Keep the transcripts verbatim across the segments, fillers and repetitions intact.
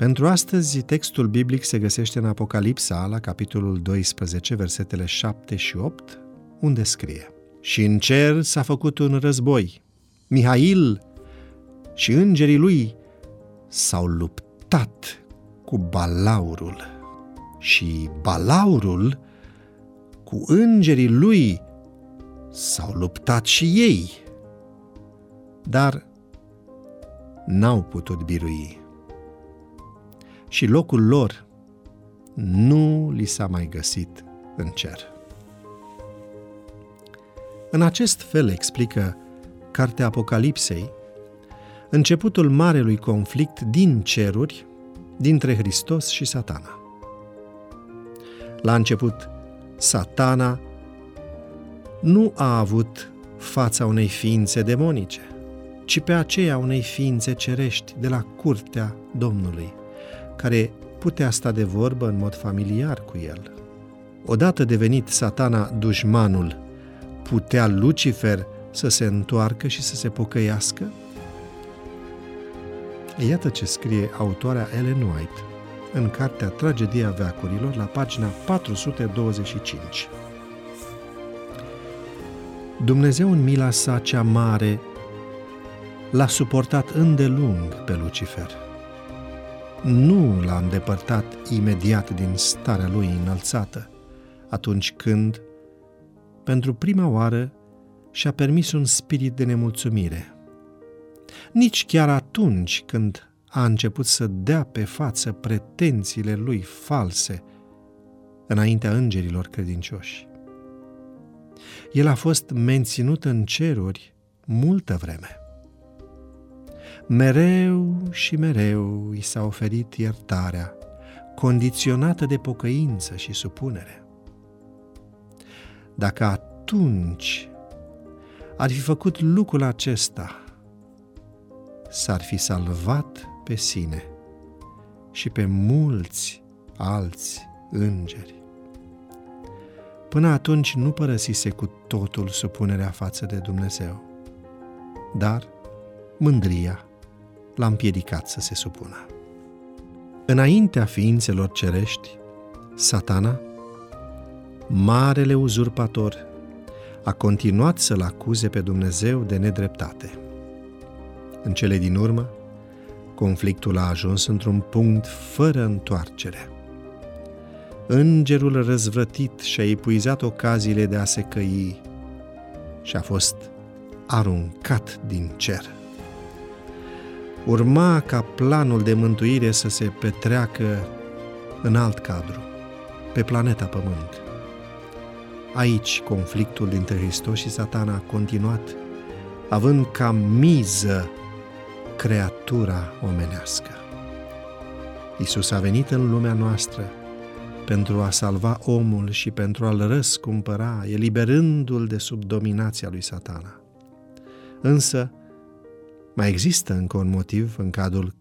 Pentru astăzi, textul biblic se găsește în Apocalipsa, la capitolul doisprezece, versetele șapte și opt, unde scrie: Și în cer s-a făcut un război. Mihail și îngerii lui s-au luptat cu balaurul și balaurul cu îngerii lui s-au luptat și ei, dar n-au putut birui. Și locul lor nu li s-a mai găsit în cer. În acest fel explică Cartea Apocalipsei începutul marelui conflict din ceruri dintre Hristos și Satana. La început, Satana nu a avut fața unei ființe demonice, ci pe aceea unei ființe cerești de la curtea Domnului, care putea sta de vorbă în mod familiar cu el. Odată devenit Satana dușmanul, putea Lucifer să se întoarcă și să se pocăiască? Iată ce scrie autoarea Ellen White în cartea Tragedia veacurilor, la pagina patru sute douăzeci și cinci. Dumnezeu în mila sa cea mare l-a suportat îndelung pe Lucifer. Nu l-a îndepărtat imediat din starea lui înălțată, atunci când, pentru prima oară, și-a permis un spirit de nemulțumire. Nici chiar atunci când a început să dea pe față pretențiile lui false înaintea îngerilor credincioși. El a fost menținut în ceruri multă vreme. Mereu și mereu i s-a oferit iertarea, condiționată de pocăință și supunere. Dacă atunci ar fi făcut lucrul acesta, s-ar fi salvat pe sine și pe mulți alți îngeri. Până atunci nu părăsise cu totul supunerea față de Dumnezeu, dar mândria l-a împiedicat să se supună. Înaintea ființelor cerești, Satana, marele uzurpator, a continuat să-L acuze pe Dumnezeu de nedreptate. În cele din urmă, conflictul a ajuns într-un punct fără întoarcere. Îngerul răzvrătit și-a epuizat ocaziile de a se căi și a fost aruncat din cer. Urma ca planul de mântuire să se petreacă în alt cadru, pe planeta Pământ. Aici, conflictul dintre Hristos și Satana a continuat, având ca miză creatura omenească. Iisus a venit în lumea noastră pentru a salva omul și pentru a-l răscumpăra, eliberându-l de sub dominația lui Satana. Însă, mai există încă un motiv în cadrul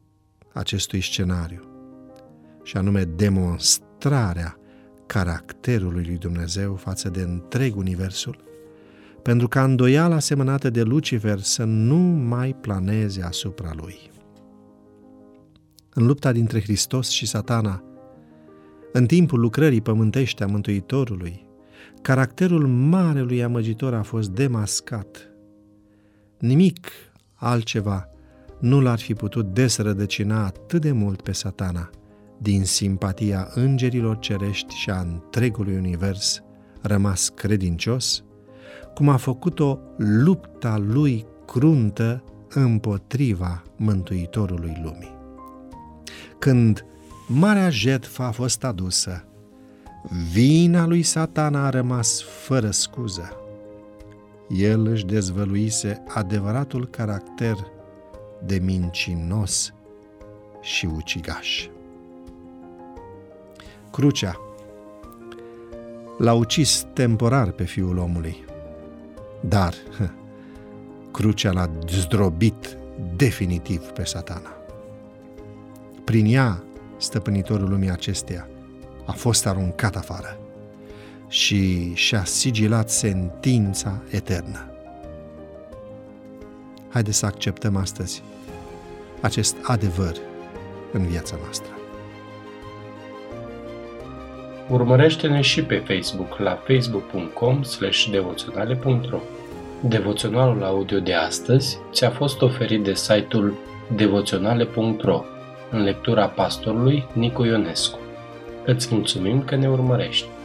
acestui scenariu, și anume demonstrarea caracterului lui Dumnezeu față de întreg universul, pentru ca îndoiala asemănată de Lucifer să nu mai planeze asupra lui. În lupta dintre Hristos și Satana, în timpul lucrării pământești a Mântuitorului, caracterul marelui amăgitor a fost demascat. Nimic altceva nu l-ar fi putut desrădăcina atât de mult pe Satana din simpatia îngerilor cerești și a întregului univers rămas credincios, cum a făcut-o lupta lui cruntă împotriva Mântuitorului lumii. Când marea jertfă a fost adusă, vina lui Satana a rămas fără scuză. El își dezvăluise adevăratul caracter de mincinos și ucigaș. Crucea l-a ucis temporar pe Fiul omului, dar crucea l-a zdrobit definitiv pe Satana. Prin ea, stăpânitorul lumii acesteia a fost aruncat afară și și-a sigilat sentința eternă. Haideți să acceptăm astăzi acest adevăr în viața noastră. Urmărește-ne și pe Facebook la facebook punct com slash devoționale punct ro. Devoționalul audio de astăzi ți-a fost oferit de site-ul devoționale punct ro în lectura pastorului Nicu Ionescu. Îți mulțumim că ne urmărești!